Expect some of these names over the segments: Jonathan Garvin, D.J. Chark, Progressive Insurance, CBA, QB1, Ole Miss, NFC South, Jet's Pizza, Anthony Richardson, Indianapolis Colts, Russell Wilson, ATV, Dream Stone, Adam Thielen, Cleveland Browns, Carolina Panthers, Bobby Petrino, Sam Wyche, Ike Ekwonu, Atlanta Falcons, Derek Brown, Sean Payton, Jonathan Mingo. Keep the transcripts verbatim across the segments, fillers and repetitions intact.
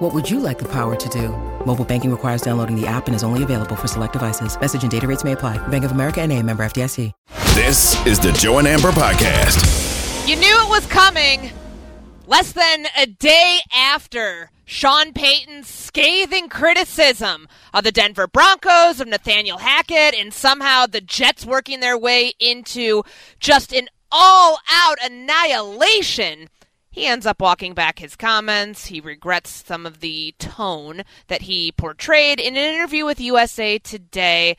What would you like the power to do? Mobile banking requires downloading the app and is only available for select devices. Message and data rates may apply. Bank of America N A, member F D I C. This is the Joe and Amber Podcast. You knew it was coming. Less than a day after Sean Payton's scathing criticism of the Denver Broncos, of Nathaniel Hackett, and somehow the Jets working their way into just an all-out annihilation, he ends up walking back his comments. He regrets some of the tone that he portrayed in an interview with U S A Today.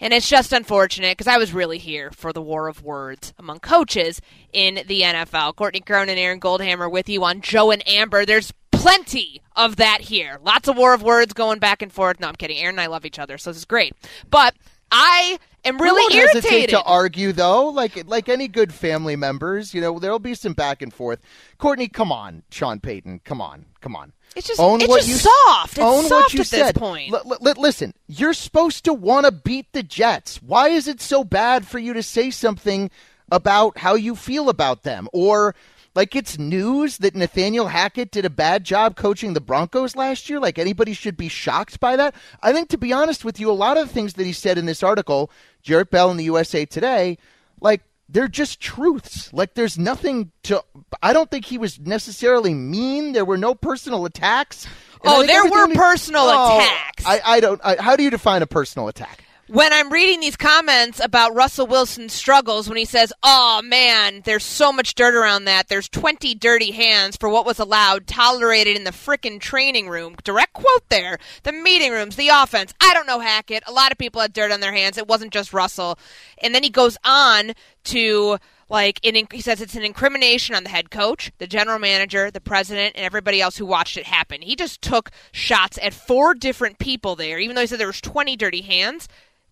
And it's just unfortunate because I was really here for the war of words among coaches in the N F L. Courtney Cronin and Aaron Goldhammer with you on Joe and Amber. There's plenty of that here. Lots of war of words going back and forth. No, I'm kidding. Aaron and I love each other, so this is great. But I... I'm really we won't irritated. hesitate to argue, though, like like any good family members. You know, there'll be some back and forth. Courtney, come on, Sean Payton, come on, come on. It's just, own it's what just you, soft. Own it's soft what you at said. this point. L- l- listen, you're supposed to want to beat the Jets. Why is it so bad for you to say something about how you feel about them? Or, like, it's news that Nathaniel Hackett did a bad job coaching the Broncos last year? Like, anybody should be shocked by that? I think, to be honest with you, a lot of the things that he said in this article, Jarrett Bell in the U S A Today, like, they're just truths. Like, there's nothing to – I don't think he was necessarily mean. There were no personal attacks. And oh, there were personal he, oh, attacks. I, I don't – how do you define a personal attack? When I'm reading these comments about Russell Wilson's struggles, when he says, oh, man, there's so much dirt around that. There's twenty dirty hands for what was allowed, tolerated in the frickin' training room. Direct quote there. The meeting rooms, the offense. I don't know, Hackett. A lot of people had dirt on their hands. It wasn't just Russell. And then he goes on to... Like, it, he says it's an incrimination on the head coach, the general manager, the president, and everybody else who watched it happen. He just took shots at four different people there, even though he said there was twenty dirty hands.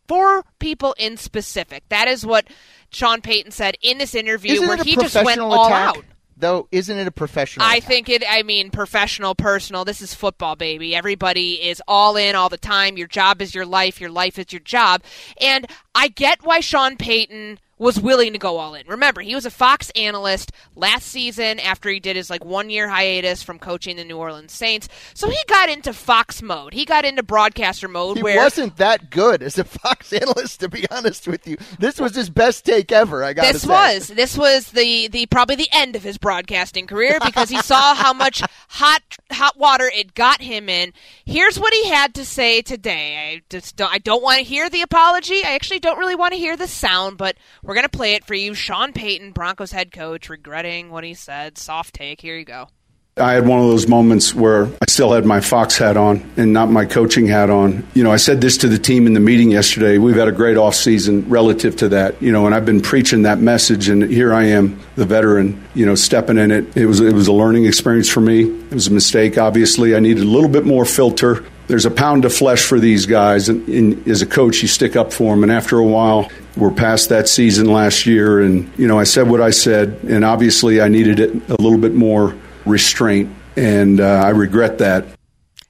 Four people in specific. That is what Sean Payton said in this interview isn't where he just went all attack, out. Though, isn't it a professional I attack? think it, I mean, professional, personal. This is football, baby. Everybody is all in all the time. Your job is your life. Your life is your job. And I get why Sean Payton was willing to go all in. Remember, he was a Fox analyst last season after he did his like one-year hiatus from coaching the New Orleans Saints. So he got into Fox mode. He got into broadcaster mode. He where... wasn't that good as a Fox analyst, to be honest with you. This was his best take ever, I gotta this say. Was. This was the, the probably the end of his broadcasting career because he saw how much hot hot water it got him in. Here's what he had to say today. I just don't, I don't want to hear the apology. I actually don't really want to hear the sound, but we're going to play it for you. Sean Payton, Broncos head coach, regretting what he said. Soft take. Here you go. I had one of those moments where I still had my Fox hat on and not my coaching hat on. You know, I said this to the team in the meeting yesterday. We've had a great offseason relative to that, you know, and I've been preaching that message. And here I am, the veteran, you know, stepping in it. It was, it was a learning experience for me. It was a mistake, obviously. I needed a little bit more filter. There's a pound of flesh for these guys, and, and as a coach, you stick up for them. And after a while, we're past that season last year, and, you know, I said what I said, and obviously I needed it a little bit more restraint, and uh, I regret that.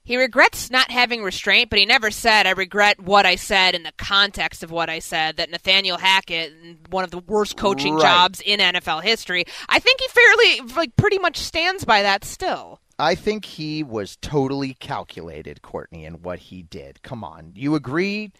He regrets not having restraint, but he never said, I regret what I said in the context of what I said, that Nathaniel Hackett, one of the worst coaching right. jobs in N F L history. I think he fairly, like, pretty much stands by that still. I think he was totally calculated, Courtney, in what he did. Come on. You agree?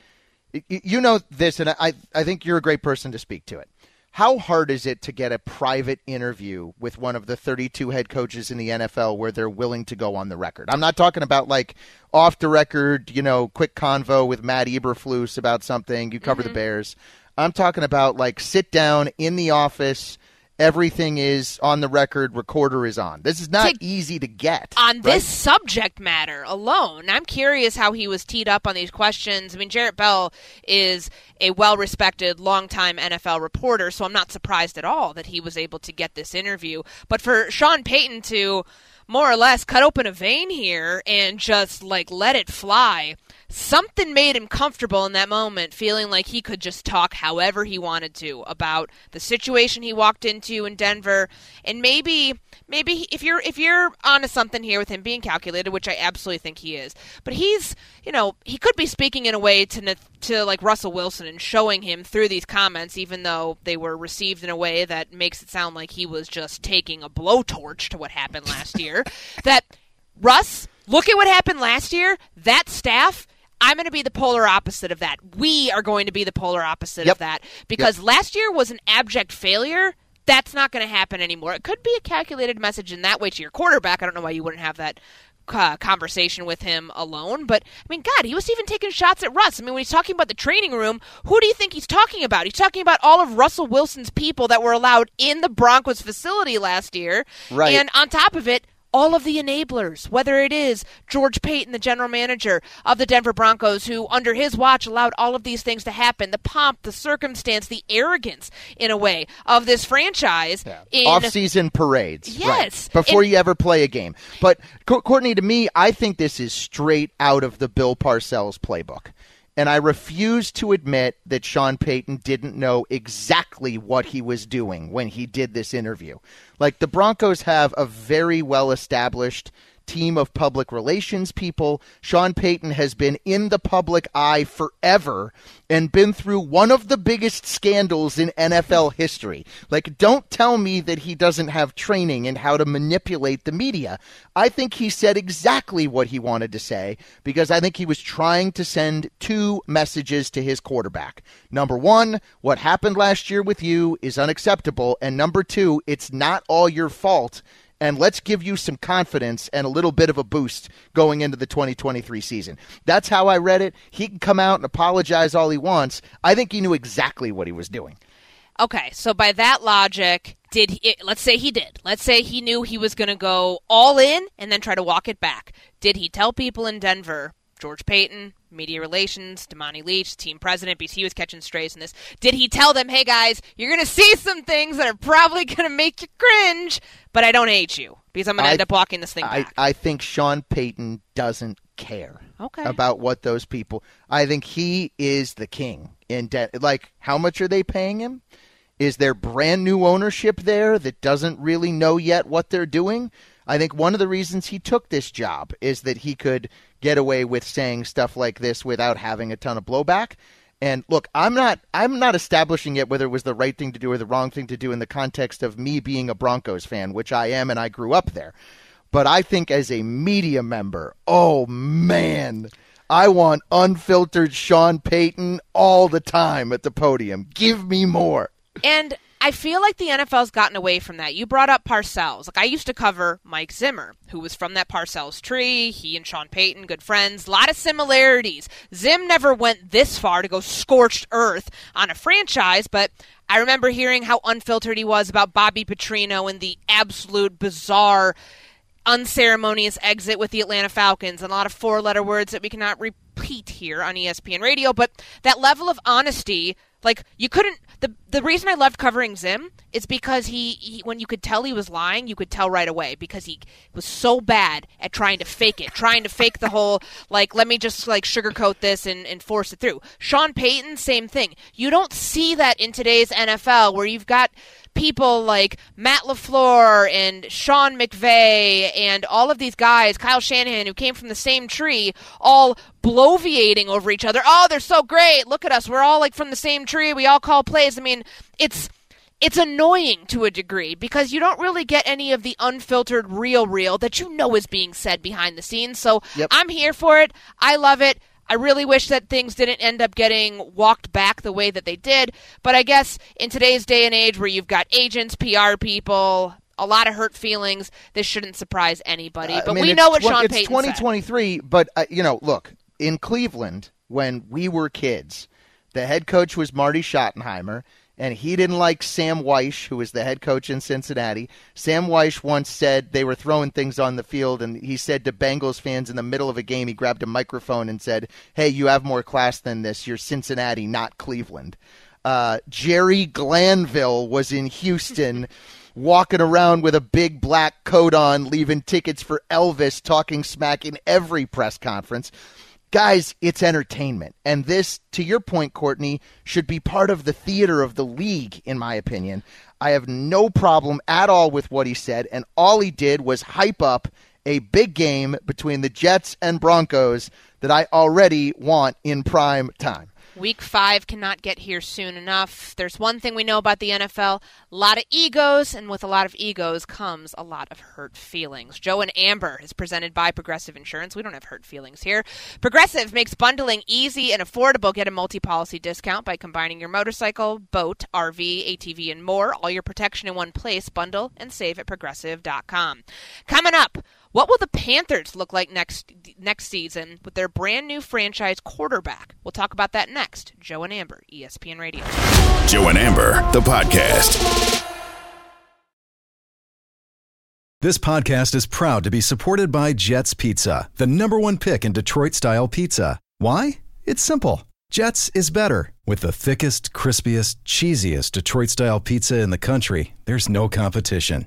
You know this, and I, I think you're a great person to speak to it. How hard is it to get a private interview with one of the thirty-two head coaches in the N F L where they're willing to go on the record? I'm not talking about, like, off the record, you know, quick convo with Matt Eberflus about something. You cover mm-hmm. the Bears. I'm talking about, like, sit down in the office. Everything is on the record. Recorder is on. This is not to, easy to get. On right? this subject matter alone, I'm curious how he was teed up on these questions. I mean, Jarrett Bell is a well-respected, longtime N F L reporter, so I'm not surprised at all that he was able to get this interview. But for Sean Payton to more or less cut open a vein here and just, like, let it fly – something made him comfortable in that moment, feeling like he could just talk however he wanted to about the situation he walked into in Denver. And maybe maybe if you're if you're onto something here with him being calculated, which I absolutely think he is, but he's, you know, he could be speaking in a way to to like Russell Wilson and showing him through these comments, even though they were received in a way that makes it sound like he was just taking a blowtorch to what happened last year, that Russ, look at what happened last year, that staff, I'm going to be the polar opposite of that. We are going to be the polar opposite yep. of that. Because yep. last year was an abject failure. That's not going to happen anymore. It could be a calculated message in that way to your quarterback. I don't know why you wouldn't have that uh, conversation with him alone. But, I mean, God, he was even taking shots at Russ. I mean, when he's talking about the training room, who do you think he's talking about? He's talking about all of Russell Wilson's people that were allowed in the Broncos facility last year. Right. And on top of it, all of the enablers, whether it is George Payton, the general manager of the Denver Broncos, who under his watch allowed all of these things to happen, the pomp, the circumstance, the arrogance, in a way, of this franchise. Yeah. In off-season parades. Yes. Right, before and, you ever play a game. But, Co- Courtney, to me, I think this is straight out of the Bill Parcells playbook. And I refuse to admit that Sean Payton didn't know exactly what he was doing when he did this interview. Like, the Broncos have a very well-established team of public relations people. Sean Payton has been in the public eye forever and been through one of the biggest scandals in N F L history. Like, don't tell me that he doesn't have training in how to manipulate the media. I think he said exactly what he wanted to say, because I think he was trying to send two messages to his quarterback. Number one, what happened last year with you is unacceptable. And number two, it's not all your fault. And let's give you some confidence and a little bit of a boost going into the twenty twenty-three season. That's how I read it. He can come out and apologize all he wants. I think he knew exactly what he was doing. Okay, so by that logic, did he, let's say he did. Let's say he knew he was going to go all in and then try to walk it back. Did he tell people in Denver, George Payton, media relations, Damani Leach, team president, because he was catching strays in this, did he tell them, hey guys, you're going to see some things that are probably going to make you cringe, but I don't hate you because I'm going to end up walking this thing I, back? I think Sean Payton doesn't care okay. about what those people – I think he is the king in debt. Like, how much are they paying him? Is there brand new ownership there that doesn't really know yet what they're doing? I think one of the reasons he took this job is that he could get away with saying stuff like this without having a ton of blowback. And look, I'm not I'm not establishing yet whether it was the right thing to do or the wrong thing to do in the context of me being a Broncos fan, which I am, and I grew up there. But I think as a media member, oh, man, I want unfiltered Sean Payton all the time at the podium. Give me more. And I feel like the N F L's gotten away from that. You brought up Parcells. Like, I used to cover Mike Zimmer, who was from that Parcells tree. He and Sean Payton, good friends. A lot of similarities. Zim never went this far to go scorched earth on a franchise, but I remember hearing how unfiltered he was about Bobby Petrino and the absolute bizarre, unceremonious exit with the Atlanta Falcons, and a lot of four-letter words that we cannot repeat here on E S P N Radio. But that level of honesty, like, you couldn't – the the reason I loved covering Zim is because he, he – when you could tell he was lying, you could tell right away, because he was so bad at trying to fake it, trying to fake the whole, like, let me just, like, sugarcoat this and, and force it through. Sean Payton, same thing. You don't see that in today's N F L, where you've got – people like Matt LaFleur and Sean McVay and all of these guys, Kyle Shanahan, who came from the same tree, all bloviating over each other. Oh, they're so great. Look at us. We're all like from the same tree. We all call plays. I mean, it's it's annoying to a degree, because you don't really get any of the unfiltered real real that you know is being said behind the scenes. So yep. I'm here for it. I love it. I really wish that things didn't end up getting walked back the way that they did. But I guess in today's day and age, where you've got agents, P R people, a lot of hurt feelings, this shouldn't surprise anybody. But I mean, we know what tw- Sean Payton It's twenty twenty-three, said. But, uh, you know, look, in Cleveland, when we were kids, the head coach was Marty Schottenheimer, and he didn't like Sam Wyche, who was the head coach in Cincinnati. Sam Wyche once said they were throwing things on the field, and he said to Bengals fans in the middle of a game, he grabbed a microphone and said, hey, you have more class than this. You're Cincinnati, not Cleveland. Uh, Jerry Glanville was in Houston walking around with a big black coat on, leaving tickets for Elvis, talking smack in every press conference. Guys, it's entertainment. And this, to your point, Courtney, should be part of the theater of the league, in my opinion. I have no problem at all with what he said, and all he did was hype up a big game between the Jets and Broncos that I already want in prime time. Week five cannot get here soon enough. There's one thing we know about the N F L, a lot of egos, and with a lot of egos comes a lot of hurt feelings. Joe and Amber is presented by Progressive Insurance. We don't have hurt feelings here. Progressive makes bundling easy and affordable. Get a multi-policy discount by combining your motorcycle, boat, R V, A T V, and more. All your protection in one place. Bundle and save at progressive dot com. Coming up, what will the Panthers look like next next season with their brand-new franchise quarterback? We'll talk about that next. Joe and Amber, E S P N Radio. Joe and Amber, the podcast. This podcast is proud to be supported by Jet's Pizza, the number one pick in Detroit-style pizza. Why? It's simple. Jet's is better. With the thickest, crispiest, cheesiest Detroit-style pizza in the country, there's no competition.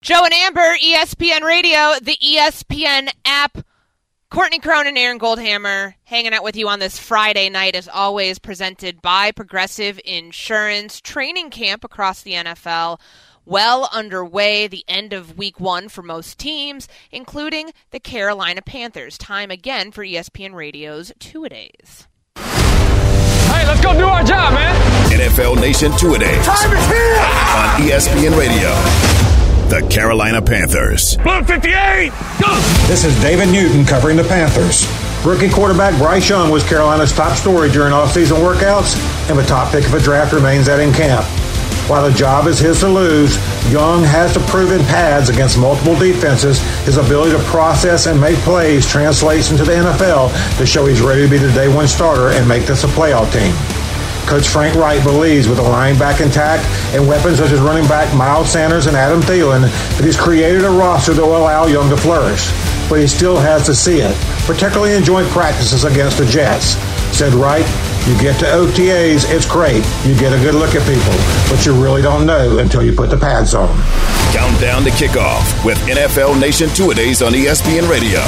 Joe and Amber, E S P N Radio, the E S P N app. Courtney Cronin, Aaron Goldhammer, hanging out with you on this Friday night, as always, presented by Progressive Insurance. Training camp across the N F L well underway, the end of week one for most teams, including the Carolina Panthers. Time again for E S P N Radio's Two-A-Days. Hey, let's go do our job, man. N F L Nation Two-A-Days. Time is here! On E S P N Radio. The Carolina Panthers. Blue fifty-eight, go! This is David Newton covering the Panthers. Rookie quarterback Bryce Young was Carolina's top story during off-season workouts, and the top pick of a draft remains at in camp. While the job is his to lose, Young has to prove in pads against multiple defenses his ability to process and make plays translates into the N F L to show he's ready to be the day one starter and make this a playoff team. Coach Frank Reich believes with a line back intact and weapons such as running back Miles Sanders and Adam Thielen that he's created a roster that will allow Young to flourish. But he still has to see it, particularly in joint practices against the Jets. Said Reich, you get to O T As, it's great. You get a good look at people, but you really don't know until you put the pads on. Countdown to kickoff with N F L Nation Two-A-Days on E S P N Radio.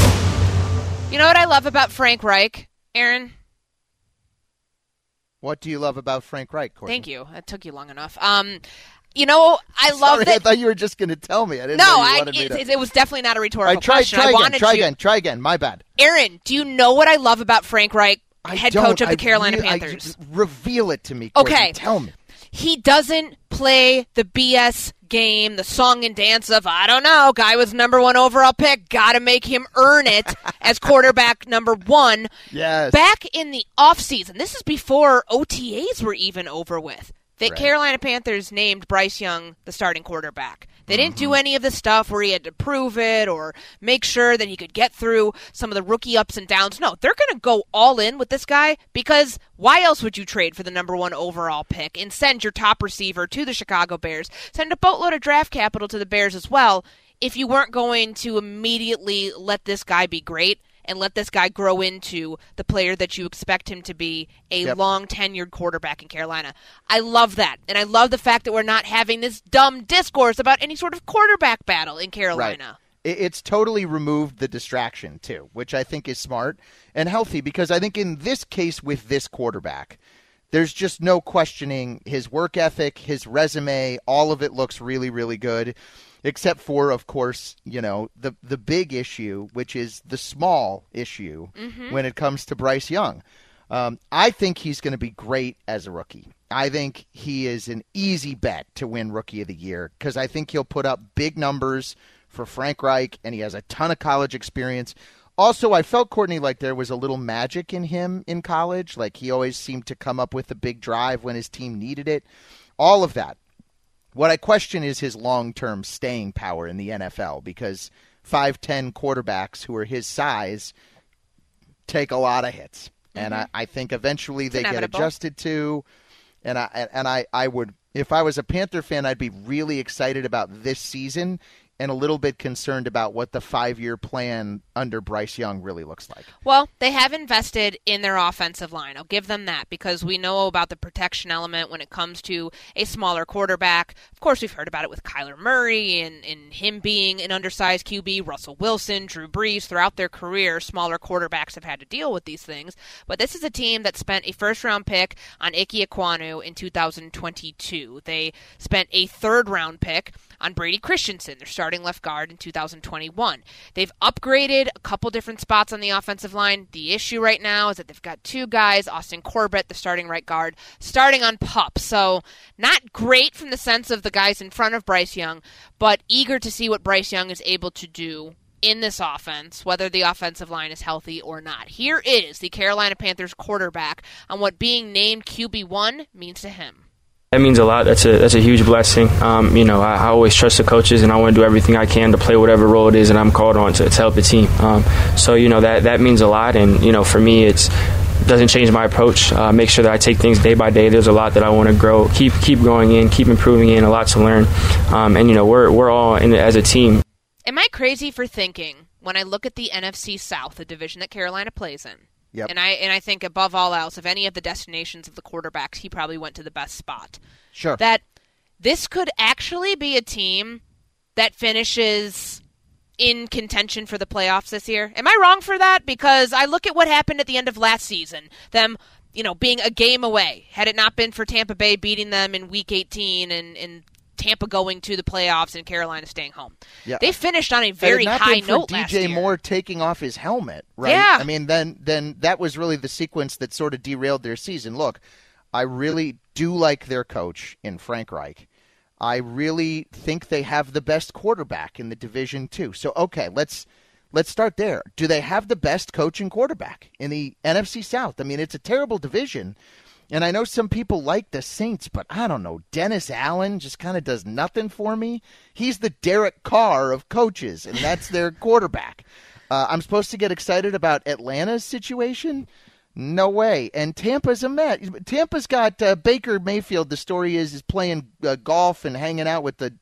You know what I love about Frank Reich, Aaron? What do you love about Frank Reich, Courtney? Thank you. That took you long enough. Um, you know, I love Sorry, that. I thought you were just going to tell me. I didn't no, know you wanted I, it, me to... it was definitely not a rhetorical I tried, question. Try I again, try you... again, try again. My bad. Aaron, do you know what I love about Frank Reich, I head don't. coach of the I Carolina re- Panthers? I, reveal it to me, Courtney. Okay. Tell me. He doesn't play the B S game, the song and dance of, I don't know, guy was number one overall pick, got to make him earn it as quarterback number one. Yes. Back in the offseason, this is before O T As were even over with, the right. Carolina Panthers named Bryce Young the starting quarterback. They didn't do any of the stuff where he had to prove it or make sure that he could get through some of the rookie ups and downs. No, they're going to go all in with this guy because why else would you trade for the number one overall pick and send your top receiver to the Chicago Bears, send a boatload of draft capital to the Bears as well if you weren't going to immediately let this guy be great? and let this guy grow into the player that you expect him to be, a yep. long-tenured quarterback in Carolina. I love that, and I love the fact that we're not having this dumb discourse about any sort of quarterback battle in Carolina. Right. It's totally removed the distraction, too, which I think is smart and healthy, because I think in this case with this quarterback, there's just no questioning his work ethic, his resume, all of it looks really, really good, except for, of course, you know, the, the big issue, which is the small issue mm-hmm. when it comes to Bryce Young. Um, I think he's going to be great as a rookie. I think he is an easy bet to win Rookie of the Year, because I think he'll put up big numbers for Frank Reich, and he has a ton of college experience. Also, I felt, Courtney, like there was a little magic in him in college. Like, he always seemed to come up with a big drive when his team needed it. All of that. What I question is his long-term staying power in the N F L, because five ten quarterbacks who are his size take a lot of hits. Mm-hmm. And I, I think eventually it's they inevitable. Get adjusted to. And I and I, I would, if I was a Panther fan, I'd be really excited about this season, and a little bit concerned about what the five-year plan under Bryce Young really looks like. Well, they have invested in their offensive line. I'll give them that, because we know about the protection element when it comes to a smaller quarterback. Of course, we've heard about it with Kyler Murray and, and him being an undersized Q B, Russell Wilson, Drew Brees. Throughout their career, smaller quarterbacks have had to deal with these things. But this is a team that spent a first-round pick on Ike Ekwonu in two thousand twenty-two. They spent a third-round pick on Brady Christensen, their starting left guard, in two thousand twenty-one. They've upgraded a couple different spots on the offensive line. The issue right now is that they've got two guys, Austin Corbett, the starting right guard, starting on PUP. So not great from the sense of the guys in front of Bryce Young, but eager to see what Bryce Young is able to do in this offense, whether the offensive line is healthy or not. Here is the Carolina Panthers quarterback on what being named Q B one means to him. That means a lot. That's a that's a huge blessing. Um, you know, I, I always trust the coaches, and I want to do everything I can to play whatever role it is that I'm called on to, to help the team. Um, so, you know, that, that means a lot. And, you know, for me, it's doesn't change my approach. Uh, make sure that I take things day by day. There's a lot that I want to grow, keep keep growing in, keep improving in, a lot to learn. Um, and, you know, we're we're all in it as a team. Am I crazy for thinking, when I look at the N F C South, the division that Carolina plays in, Yep. And I and I think above all else, of any of the destinations of the quarterbacks, he probably went to the best spot. Sure. That this could actually be a team that finishes in contention for the playoffs this year. Am I wrong for that? Because I look at what happened at the end of last season. Them, you know, being a game away. Had it not been for Tampa Bay beating them in week eighteen and, and Tampa going to the playoffs and Carolina staying home. Yeah. They finished on a very high note last year. D J Moore taking off his helmet, right? Yeah. I mean, then then that was really the sequence that sort of derailed their season. Look, I really do like their coach in Frank Reich. I really think they have the best quarterback in the division, too. So, okay, let's let's start there. Do they have the best coach and quarterback in the N F C South? I mean, it's a terrible division. And I know some people like the Saints, but I don't know. Dennis Allen just kind of does nothing for me. He's the Derek Carr of coaches, and that's their quarterback. Uh, I'm supposed to get excited about Atlanta's situation? No way. And Tampa's a mess. Tampa's got uh, Baker Mayfield, the story is, is playing uh, golf and hanging out with the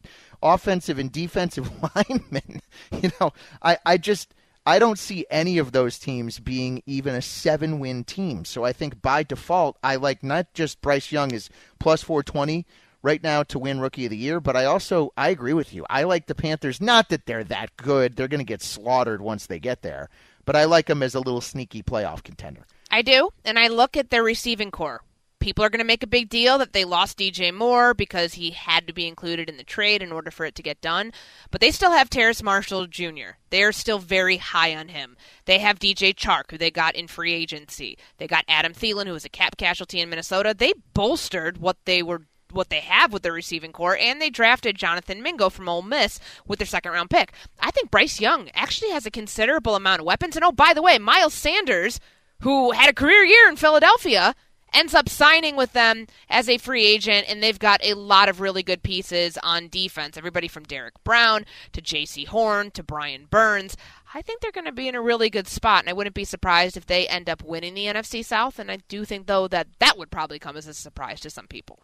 offensive and defensive linemen. You know, I, I just... I don't see any of those teams being even a seven-win team. So I think by default, I like not just Bryce Young is plus four twenty right now to win Rookie of the Year, but I also, I agree with you. I like the Panthers. Not that they're that good. They're going to get slaughtered once they get there. But I like them as a little sneaky playoff contender. I do, and I look at their receiving core. People are going to make a big deal that they lost D J Moore because he had to be included in the trade in order for it to get done. But they still have Terrace Marshall Junior They are still very high on him. They have D J Chark, who they got in free agency. They got Adam Thielen, who was a cap casualty in Minnesota. They bolstered what they were what they have with their receiving core, and they drafted Jonathan Mingo from Ole Miss with their second-round pick. I think Bryce Young actually has a considerable amount of weapons. And, oh, by the way, Miles Sanders, who had a career year in Philadelphia, ends up signing with them as a free agent, and they've got a lot of really good pieces on defense. Everybody from Derek Brown to J C Horn to Brian Burns. I think they're going to be in a really good spot, and I wouldn't be surprised if they end up winning the N F C South, and I do think, though, that that would probably come as a surprise to some people.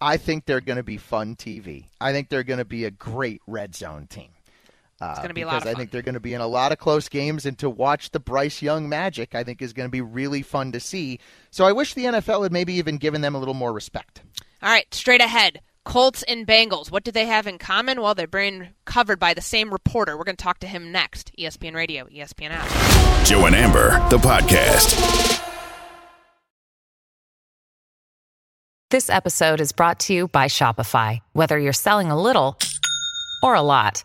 I think they're going to be fun T V. I think they're going to be a great red zone team. Uh, it's going to be a lot of fun. I think they're going to be in a lot of close games, and to watch the Bryce Young magic, I think, is going to be really fun to see. So I wish the N F L had maybe even given them a little more respect. All right, straight ahead, Colts and Bengals. What do they have in common? Well, they're being covered by the same reporter. We're going to talk to him next. E S P N Radio, E S P N app. Joe and Amber, the podcast. This episode is brought to you by Shopify. Whether you're selling a little or a lot,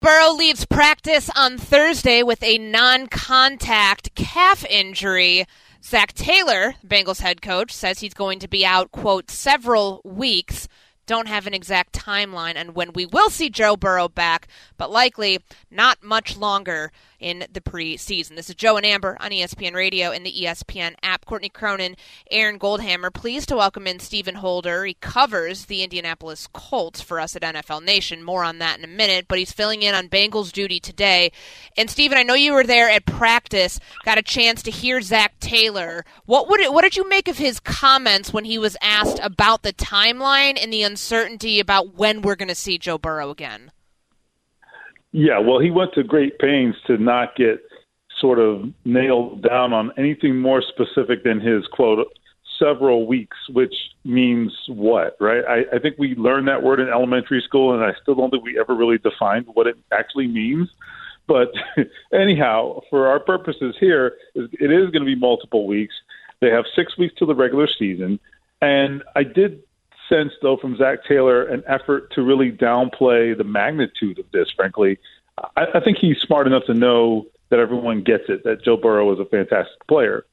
Burrow leaves practice on Thursday with a non-contact calf injury. Zach Taylor, Bengals head coach, says he's going to be out, quote, several weeks. Don't have an exact timeline on when we will see Joe Burrow back, but likely not much longer in the preseason. This is Joe and Amber on E S P N Radio and the E S P N app. Courtney Cronin, Aaron Goldhammer, pleased to welcome in Stephen Holder. He covers the Indianapolis Colts for us at N F L Nation. More on that in a minute, but he's filling in on Bengals duty today. And Stephen, I know you were there at practice, got a chance to hear Zach Taylor. What would it, what did you make of his comments when he was asked about the timeline and the uncertainty about when we're going to see Joe Burrow again? Yeah, well, he went to great pains to not get sort of nailed down on anything more specific than his, quote, several weeks, which means what, right? I, I think we learned that word in elementary school, and I still don't think we ever really defined what it actually means. But anyhow, for our purposes here, it is going to be multiple weeks. They have six weeks to the regular season. And I did sense, though, from Zach Taylor, an effort to really downplay the magnitude of this, frankly. I, I think he's smart enough to know that everyone gets it, that Joe Burrow is a fantastic player.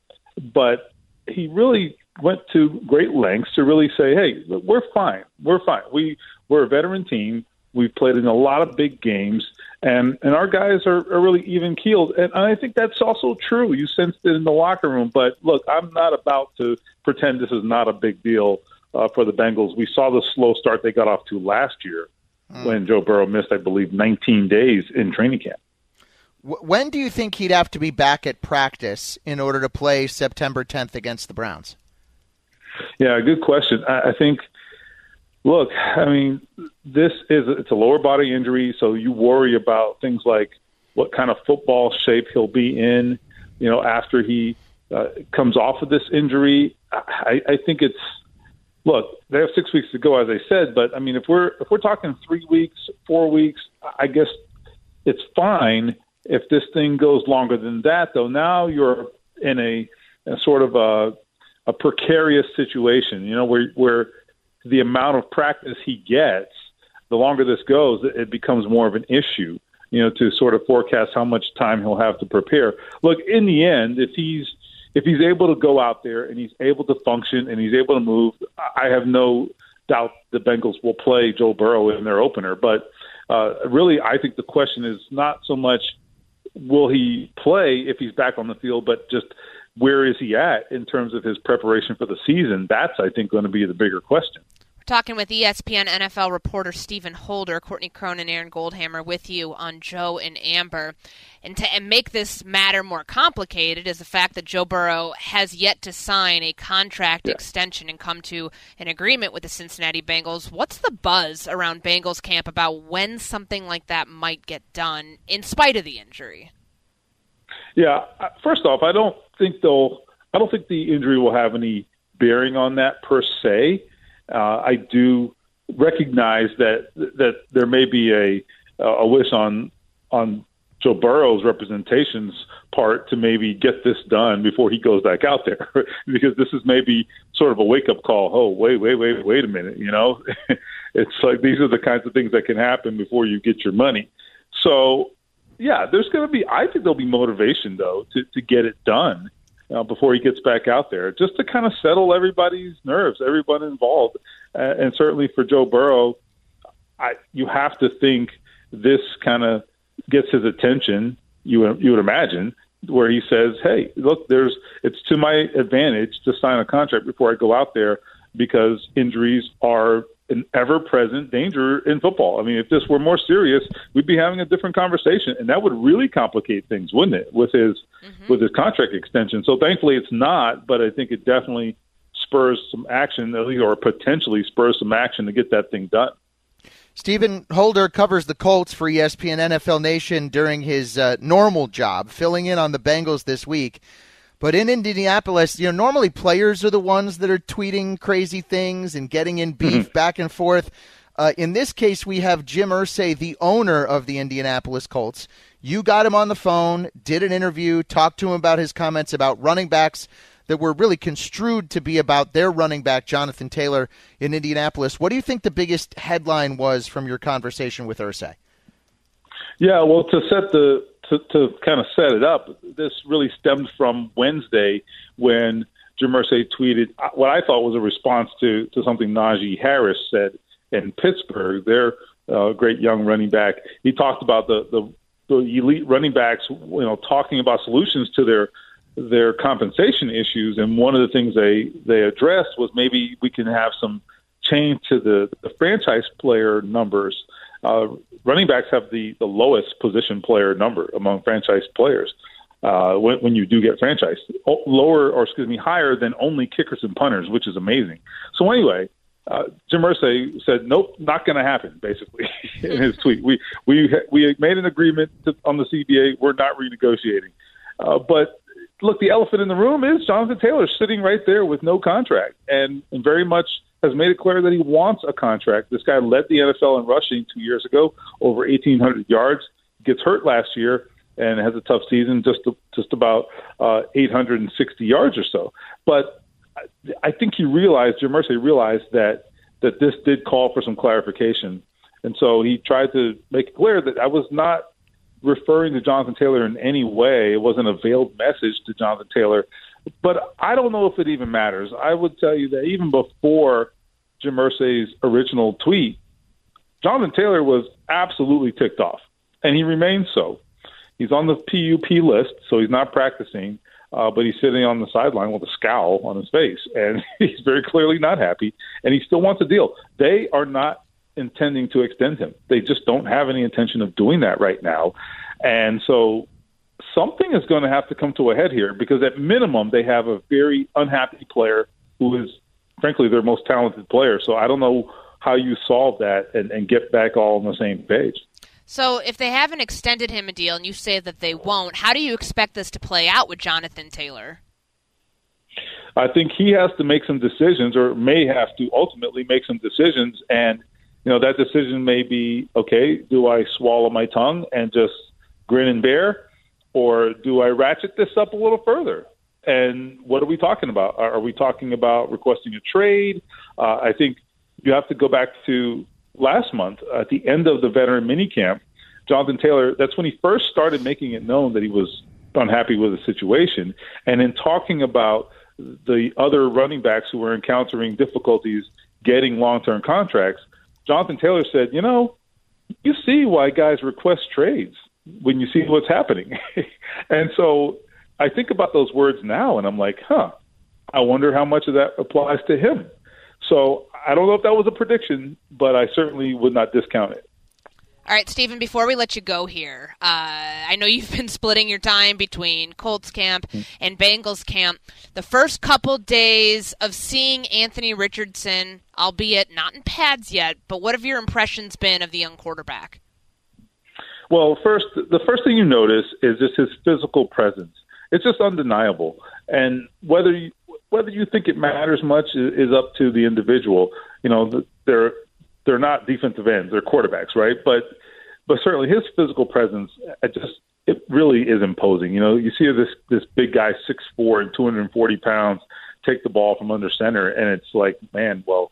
But he really went to great lengths to really say, hey, we're fine. We're fine. We, we're a veteran team. We've played in a lot of big games, and, and our guys are, are really even-keeled. And I think that's also true. You sensed it in the locker room. But, look, I'm not about to pretend this is not a big deal Uh, for the Bengals. We saw the slow start they got off to last year mm. when Joe Burrow missed, I believe, nineteen days in training camp. When do you think he'd have to be back at practice in order to play September tenth against the Browns? Yeah, good question. I, I think, look, I mean, this is it's a lower body injury, so you worry about things like what kind of football shape he'll be in, you know, after he uh, comes off of this injury. I, I think it's Look, they have six weeks to go, as I said, but I mean, if we're if we're talking three weeks, four weeks, I guess it's fine. If this thing goes longer than that, though, now you're in a, a sort of a, a precarious situation. You know, where where the amount of practice he gets, the longer this goes, it becomes more of an issue. You know, to sort of forecast how much time he'll have to prepare. Look, in the end, if he's If he's able to go out there and he's able to function and he's able to move, I have no doubt the Bengals will play Joe Burrow in their opener. But uh, really, I think the question is not so much will he play if he's back on the field, but just where is he at in terms of his preparation for the season? That's, I think, going to be the bigger question. Talking with E S P N N F L reporter Stephen Holder, Courtney Cronin, Aaron Goldhammer with you on Joe and Amber. And to and make this matter more complicated is the fact that Joe Burrow has yet to sign a contract yeah. extension and come to an agreement with the Cincinnati Bengals. What's the buzz around Bengals camp about when something like that might get done in spite of the injury? Yeah, first off, I don't think they'll, I don't think the injury will have any bearing on that per se. Uh, I do recognize that that there may be a a wish on on Joe Burrow's representation's part to maybe get this done before he goes back out there, because this is maybe sort of a wake up call. Oh, wait, wait, wait, wait a minute. You know, it's like these are the kinds of things that can happen before you get your money. So, yeah, there's going to be I think there'll be motivation, though, to, to get it done. Uh, before he gets back out there, just to kind of settle everybody's nerves, everyone involved. Uh, and certainly for Joe Burrow, I, you have to think this kind of gets his attention, you, you would imagine, where he says, hey, look, there's it's to my advantage to sign a contract before I go out there because injuries are an ever-present danger in football. I mean, if this were more serious, we'd be having a different conversation, and that would really complicate things, wouldn't it, with his mm-hmm. with his contract extension. So thankfully it's not, but I think it definitely spurs some action, or potentially spurs some action to get that thing done. Stephen Holder covers the Colts for E S P N N F L Nation during his uh, normal job, filling in on the Bengals this week. But in Indianapolis, you know, normally players are the ones that are tweeting crazy things and getting in beef mm-hmm. back and forth. Uh, in this case, we have Jim Irsay, the owner of the Indianapolis Colts. You got him on the phone, did an interview, talked to him about his comments about running backs that were really construed to be about their running back, Jonathan Taylor, in Indianapolis. What do you think the biggest headline was from your conversation with Irsay? Yeah, well, to set the to, to kind of set it up, this really stemmed from Wednesday when Jim Irsay tweeted what I thought was a response to, to something Najee Harris said in Pittsburgh, their uh, great young running back. He talked about the, the, the elite running backs, you know, talking about solutions to their their compensation issues, and one of the things they, they addressed was maybe we can have some change to the, the franchise player numbers. Uh, running backs have the, the lowest position player number among franchise players uh, when, when you do get franchised, lower or excuse me, higher than only kickers and punters, which is amazing. So anyway, uh, Jim Irsay said, nope, not going to happen, basically, in his tweet. We we we made an agreement to, on the C B A. We're not renegotiating. Uh, but look, the elephant in the room is Jonathan Taylor sitting right there with no contract, and, and very much has made it clear that he wants a contract. This guy led the N F L in rushing two years ago, over eighteen hundred yards, gets hurt last year, and has a tough season, just just about uh, eight hundred sixty yards or so. But I think he realized, Jim Irsay realized that that this did call for some clarification, and so he tried to make it clear that I was not referring to Jonathan Taylor in any way. It wasn't a veiled message to Jonathan Taylor. But I don't know if it even matters. I would tell you that even before Jim Irsay's original tweet, Jonathan Taylor was absolutely ticked off, and he remains so. He's on the P U P list, so he's not practicing, uh, but he's sitting on the sideline with a scowl on his face, and he's very clearly not happy, and he still wants a deal. They are not intending to extend him. They just don't have any intention of doing that right now. And so something is going to have to come to a head here, because at minimum they have a very unhappy player who is frankly their most talented player. So I don't know how you solve that and, and get back all on the same page. So if they haven't extended him a deal and you say that they won't, how do you expect this to play out with Jonathan Taylor? I think he has to make some decisions, or may have to ultimately make some decisions, and you know, that decision may be, okay, do I swallow my tongue and just grin and bear, or do I ratchet this up a little further? And what are we talking about? Are we talking about requesting a trade? Uh, I think you have to go back to last month at the end of the veteran minicamp. Jonathan Taylor, that's when he first started making it known that he was unhappy with the situation. And in talking about the other running backs who were encountering difficulties getting long-term contracts, Jonathan Taylor said, you know, you see why guys request trades when you see what's happening. And so I think about those words now, and I'm like, huh, I wonder how much of that applies to him. So I don't know if that was a prediction, but I certainly would not discount it. All right, Stephen, before we let you go here, uh, I know you've been splitting your time between Colts camp and Bengals camp. The first couple days of seeing Anthony Richardson, albeit not in pads yet, but what have your impressions been of the young quarterback? Well, first, the first thing you notice is just his physical presence. It's just undeniable. And whether you, whether you think it matters much is up to the individual. You know, there are They're not defensive ends; they're quarterbacks, right? But, but certainly his physical presence, it just it really is imposing. You know, you see this this big guy, six foot four and two hundred forty pounds, take the ball from under center, and it's like, man, well,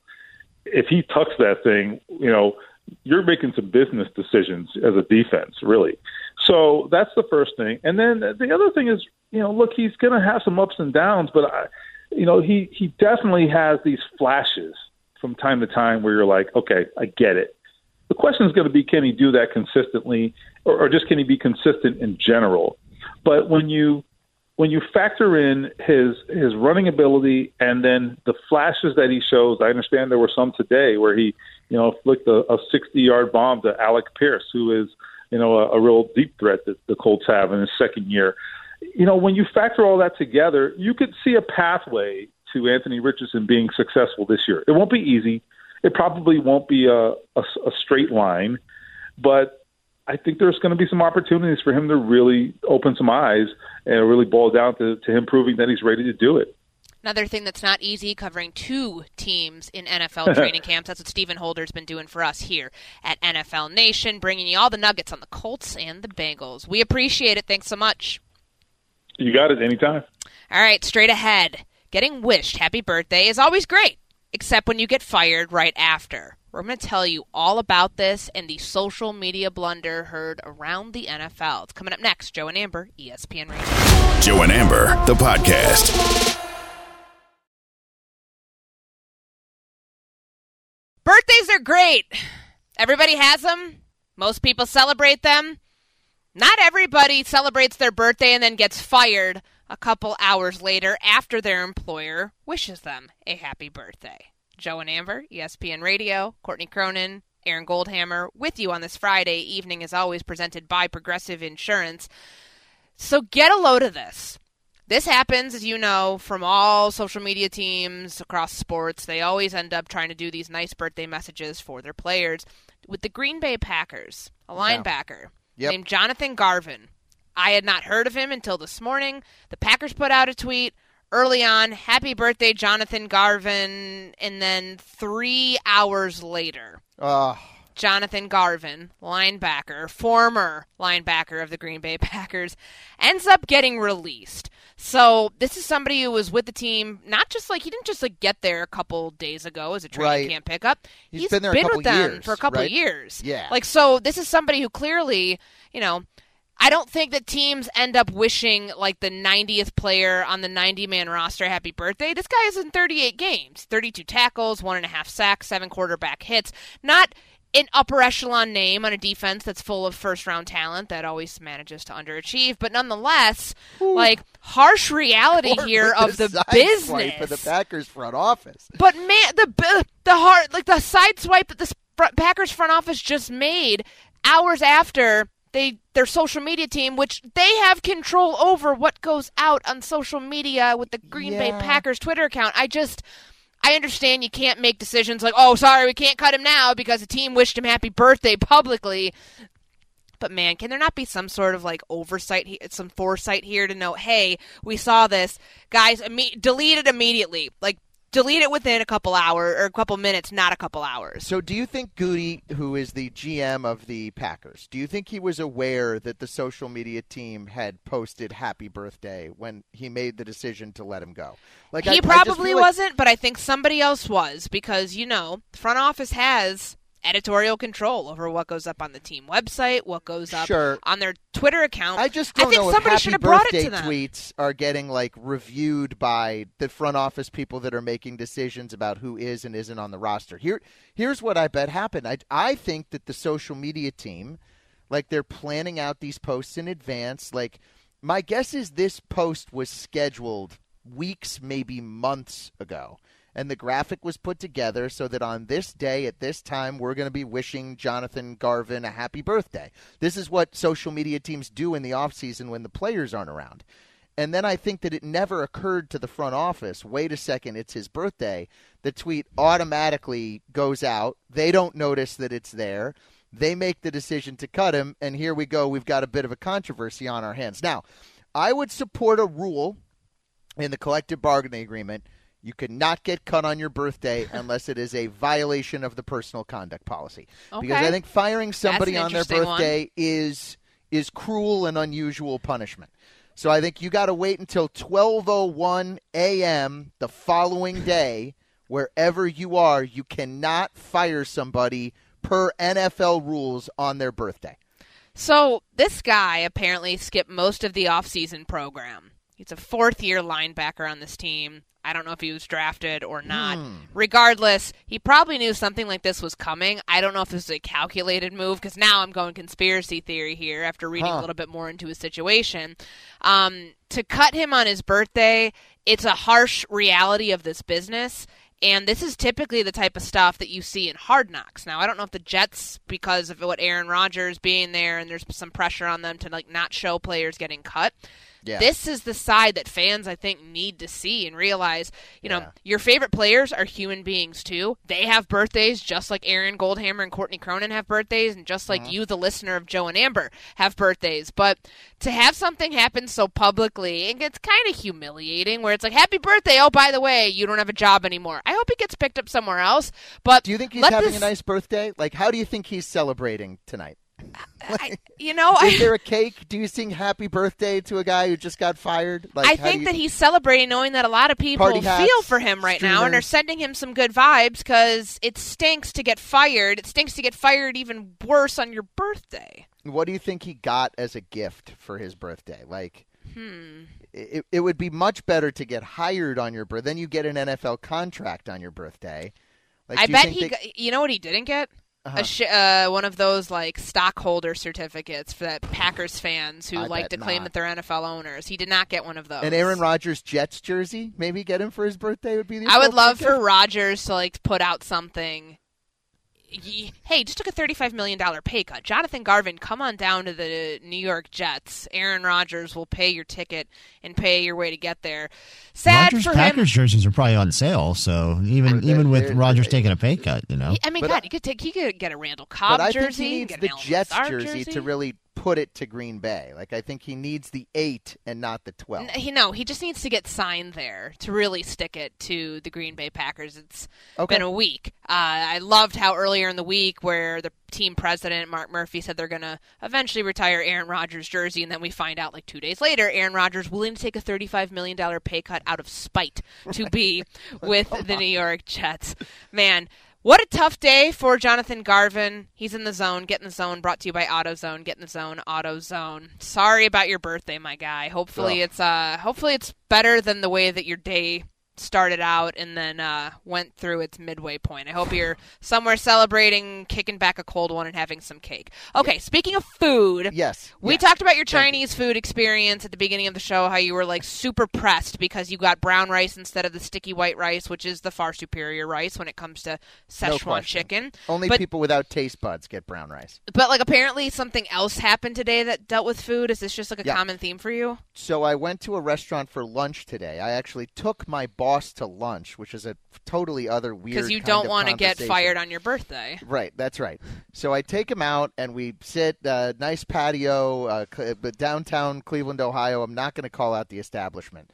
if he tucks that thing, you know, you're making some business decisions as a defense, really. So that's the first thing, and then the other thing is, you know, look, he's going to have some ups and downs, but I, you know, he he definitely has these flashes from time to time where you're like, okay, I get it. The question is going to be, can he do that consistently, or, or just can he be consistent in general? But when you when you factor in his his running ability and then the flashes that he shows, I understand there were some today where he, you know, flicked a sixty-yard bomb to Alec Pierce, who is, you know, a, a real deep threat that the Colts have in his second year. You know, when you factor all that together, you could see a pathway to Anthony Richardson being successful this year. It won't be easy. It probably won't be a, a, a straight line, but I think there's going to be some opportunities for him to really open some eyes and really boil down to, to him proving that he's ready to do it. Another thing that's not easy, covering two teams in N F L training camps. That's what Stephen Holder's been doing for us here at N F L Nation, bringing you all the nuggets on the Colts and the Bengals. We appreciate it. Thanks so much. You got it. Anytime. All right, straight ahead. Getting wished happy birthday is always great, except when you get fired right after. We're going to tell you all about this and the social media blunder heard around the N F L. It's coming up next. Joe and Amber, E S P N Radio. Joe and Amber, the podcast. Birthdays are great. Everybody has them. Most people celebrate them. Not everybody celebrates their birthday and then gets fired a couple hours later after their employer wishes them a happy birthday. Joe and Amber, E S P N Radio, Courtney Cronin, Aaron Goldhammer with you on this Friday evening, as always, presented by Progressive Insurance. So get a load of this. This happens, as you know, from all social media teams across sports. They always end up trying to do these nice birthday messages for their players. With the Green Bay Packers, a linebacker yeah. yep. named Jonathan Garvin. I had not heard of him until this morning. The Packers put out a tweet early on, happy birthday, Jonathan Garvin, and then three hours later, uh. Jonathan Garvin, linebacker, former linebacker of the Green Bay Packers, ends up getting released. So this is somebody who was with the team, not just like, he didn't just like get there a couple days ago as a training right. camp pickup. He's, He's been there been a couple with years, them for a couple right? of years. Yeah. Like, so this is somebody who clearly, you know, I don't think that teams end up wishing, like, the ninetieth player on the ninety-man roster happy birthday. This guy is in thirty-eight games, thirty-two tackles, one and a half sacks, seven quarterback hits. Not an upper echelon name on a defense that's full of first-round talent that always manages to underachieve, but nonetheless, Ooh. like, harsh reality Court here of the, the business for the Packers front office. But man, the the hard, like the side swipe that the Packers front office just made hours after. They their social media team, which they have control over what goes out on social media with the Green yeah. Bay Packers Twitter account. I just, I understand you can't make decisions like, oh, sorry, we can't cut him now because the team wished him happy birthday publicly. But, man, can there not be some sort of, like, oversight, some foresight here to know, hey, we saw this. Guys, imme- delete it immediately. Like, delete it within a couple hours or a couple minutes, not a couple hours. So do you think Goody, who is the G M of the Packers, do you think he was aware that the social media team had posted happy birthday when he made the decision to let him go? Like He I, probably I wasn't, like... but I think somebody else was because, you know, the front office has editorial control over what goes up on the team website, what goes up sure. on their Twitter account. I just don't I think know somebody if happy birthday tweets are getting like reviewed by the front office people that are making decisions about who is and isn't on the roster. Here, here's what I bet happened. I, I think that the social media team, like they're planning out these posts in advance. Like my guess is this post was scheduled weeks, maybe months ago. And the graphic was put together so that on this day at this time, we're going to be wishing Jonathan Garvin a happy birthday. This is what social media teams do in the offseason when the players aren't around. And then I think that it never occurred to the front office, wait a second, it's his birthday. The tweet automatically goes out. They don't notice that it's there. They make the decision to cut him. And here we go. We've got a bit of a controversy on our hands. Now, I would support a rule in the collective bargaining agreement. You could not get cut on your birthday unless it is a violation of the personal conduct policy. Okay. Because I think firing somebody on their birthday one. is is cruel and unusual punishment. So I think you got to wait until twelve oh one a.m. the following day, wherever you are, you cannot fire somebody per N F L rules on their birthday. So this guy apparently skipped most of the offseason program. He's a fourth-year linebacker on this team. I don't know if he was drafted or not. Hmm. Regardless, he probably knew something like this was coming. I don't know if this is a calculated move, because now I'm going conspiracy theory here after reading huh. a little bit more into his situation. Um, to cut him on his birthday, it's a harsh reality of this business. And this is typically the type of stuff that you see in Hard Knocks. Now, I don't know if the Jets, because of what Aaron Rodgers being there and there's some pressure on them to like not show players getting cut. Yeah. This is the side that fans, I think, need to see and realize, you know, yeah. your favorite players are human beings, too. They have birthdays just like Aaron Goldhammer and Courtney Cronin have birthdays, and just like mm-hmm. you, the listener of Joe and Amber, have birthdays. But to have something happen so publicly, it gets kind of humiliating where it's like, happy birthday, oh, by the way, you don't have a job anymore. I hope he gets picked up somewhere else. But do you think he's having this... a nice birthday? Like, how do you think he's celebrating tonight? Like, I, you know, is I, there a cake? Do you sing happy birthday to a guy who just got fired? Like, I think you, that he's celebrating knowing that a lot of people hats, feel for him right streamers. now and are sending him some good vibes because it stinks to get fired. It stinks to get fired even worse on your birthday. What do you think he got as a gift for his birthday? Like, hmm. it, it would be much better to get hired on your birthday. Then you get an N F L contract on your birthday. Like, I bet you he. They... Got, you know what he didn't get? Uh-huh. A sh- uh, one of those like stockholder certificates for that Packers fans who I like to claim not. that they're N F L owners. He did not get one of those. An Aaron Rodgers Jets jersey, maybe get him for his birthday would be the. I would love for Rodgers to like put out something. Hey, just took a thirty-five million dollars pay cut. Jonathan Garvin, come on down to the New York Jets. Aaron Rodgers will pay your ticket and pay your way to get there. Sad Rodgers, for him. Packers jerseys are probably on sale, so even they're, even with Rodgers taking a pay cut, you know. He, I mean, but, God, he could take. He could get a Randall Cobb but I jersey. Think he needs the Jets jersey, jersey to really put it to Green Bay. Like, I think he needs the eight and not the twelve. He, no, he just needs to get signed there to really stick it to the Green Bay Packers. It's okay. been a week. Uh, I loved how earlier in the week where the team president, Mark Murphy, said they're going to eventually retire Aaron Rodgers' jersey, and then we find out like two days later Aaron Rodgers willing to take a thirty-five million dollars pay cut out of spite to be with the New York Jets. Man, what a tough day for Jonathan Garvin. He's in the zone. Get in the zone. Brought to you by AutoZone. Get in the zone. AutoZone. Sorry about your birthday, my guy. Hopefully oh. it's uh hopefully it's better than the way that your day started out and then uh, went through its midway point. I hope you're somewhere celebrating, kicking back a cold one, and having some cake. Okay, yes. Speaking of food, yes, we yes. talked about your Chinese you. food experience at the beginning of the show, how you were like super pressed because you got brown rice instead of the sticky white rice, which is the far superior rice when it comes to Szechuan no chicken. Only but, people without taste buds get brown rice. But like apparently something else happened today that dealt with food. Is this just like a yeah. common theme for you? So I went to a restaurant for lunch today. I actually took my boss to lunch, which is a totally other weird because you don't want to get fired on your birthday. Right, that's right. So I take him out and we sit uh, nice patio, uh, downtown Cleveland, Ohio. I'm not going to call out the establishment.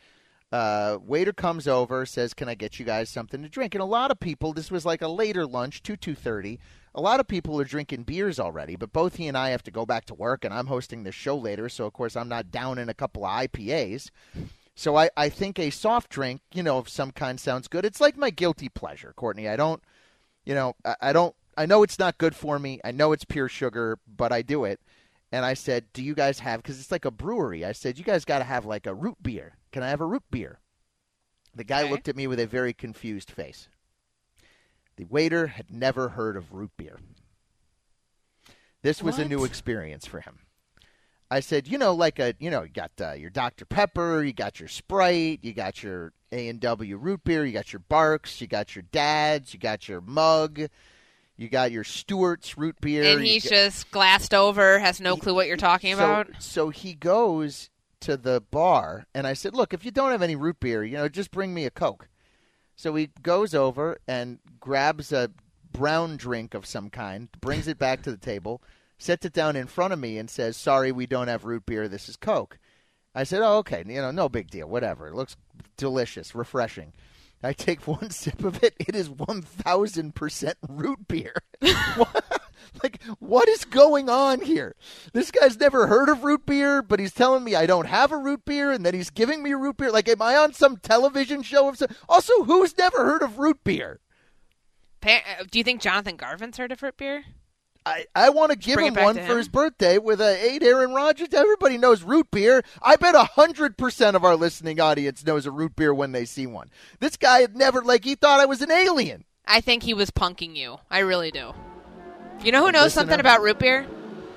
Uh, waiter comes over, says, "Can I get you guys something to drink?" And a lot of people, this was like a later lunch, two two thirty. A lot of people are drinking beers already, but both he and I have to go back to work, and I'm hosting this show later, so of course I'm not down in a couple of I P As. So I, I think a soft drink, you know, of some kind sounds good. It's like my guilty pleasure, Courtney. I don't, you know, I, I don't, I know it's not good for me. I know it's pure sugar, but I do it. And I said, do you guys have, because it's like a brewery. I said, you guys got to have like a root beer. Can I have a root beer? The guy okay. looked at me with a very confused face. The waiter had never heard of root beer. This was what? a new experience for him. I said, you know, like a, you know, you got uh, your Doctor Pepper, you got your Sprite, you got your A and W root beer, you got your Barks, you got your Dad's, you got your Mug, you got your Stewart's root beer. And he's got, just glassed over, has no he, clue what you're talking so, about. So he goes to the bar, and I said, look, if you don't have any root beer, you know, just bring me a Coke. So he goes over and grabs a brown drink of some kind, brings it back to the table, sets it down in front of me and says, sorry, we don't have root beer. This is Coke. I said, oh, okay. You know, no big deal. Whatever. It looks delicious, refreshing. I take one sip of it. It is one thousand percent root beer. Like, what is going on here? This guy's never heard of root beer, but he's telling me I don't have a root beer and then he's giving me root beer. Like, am I on some television show? Of some... Also, who's never heard of root beer? Pa- Do you think Jonathan Garvin's heard of root beer? I, I want to give him one for his birthday with a eight Aaron Rodgers. Everybody knows root beer. I bet one hundred percent of our listening audience knows a root beer when they see one. This guy had never, like, he thought I was an alien. I think he was punking you. I really do. You know who knows Listener. something about root beer?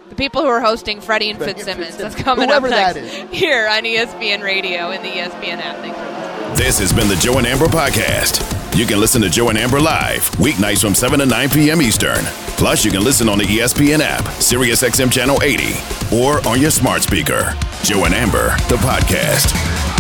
The people who are hosting Freddie and Fitzsimmons. That's coming Whoever up next that is. Here on E S P N Radio and the E S P N app. Thanks for listening. This has been the Joe and Amber Podcast. You can listen to Joe and Amber live weeknights from seven to nine p.m. Eastern. Plus, you can listen on the E S P N app, Sirius X M Channel eighty, or on your smart speaker. Joe and Amber, the podcast.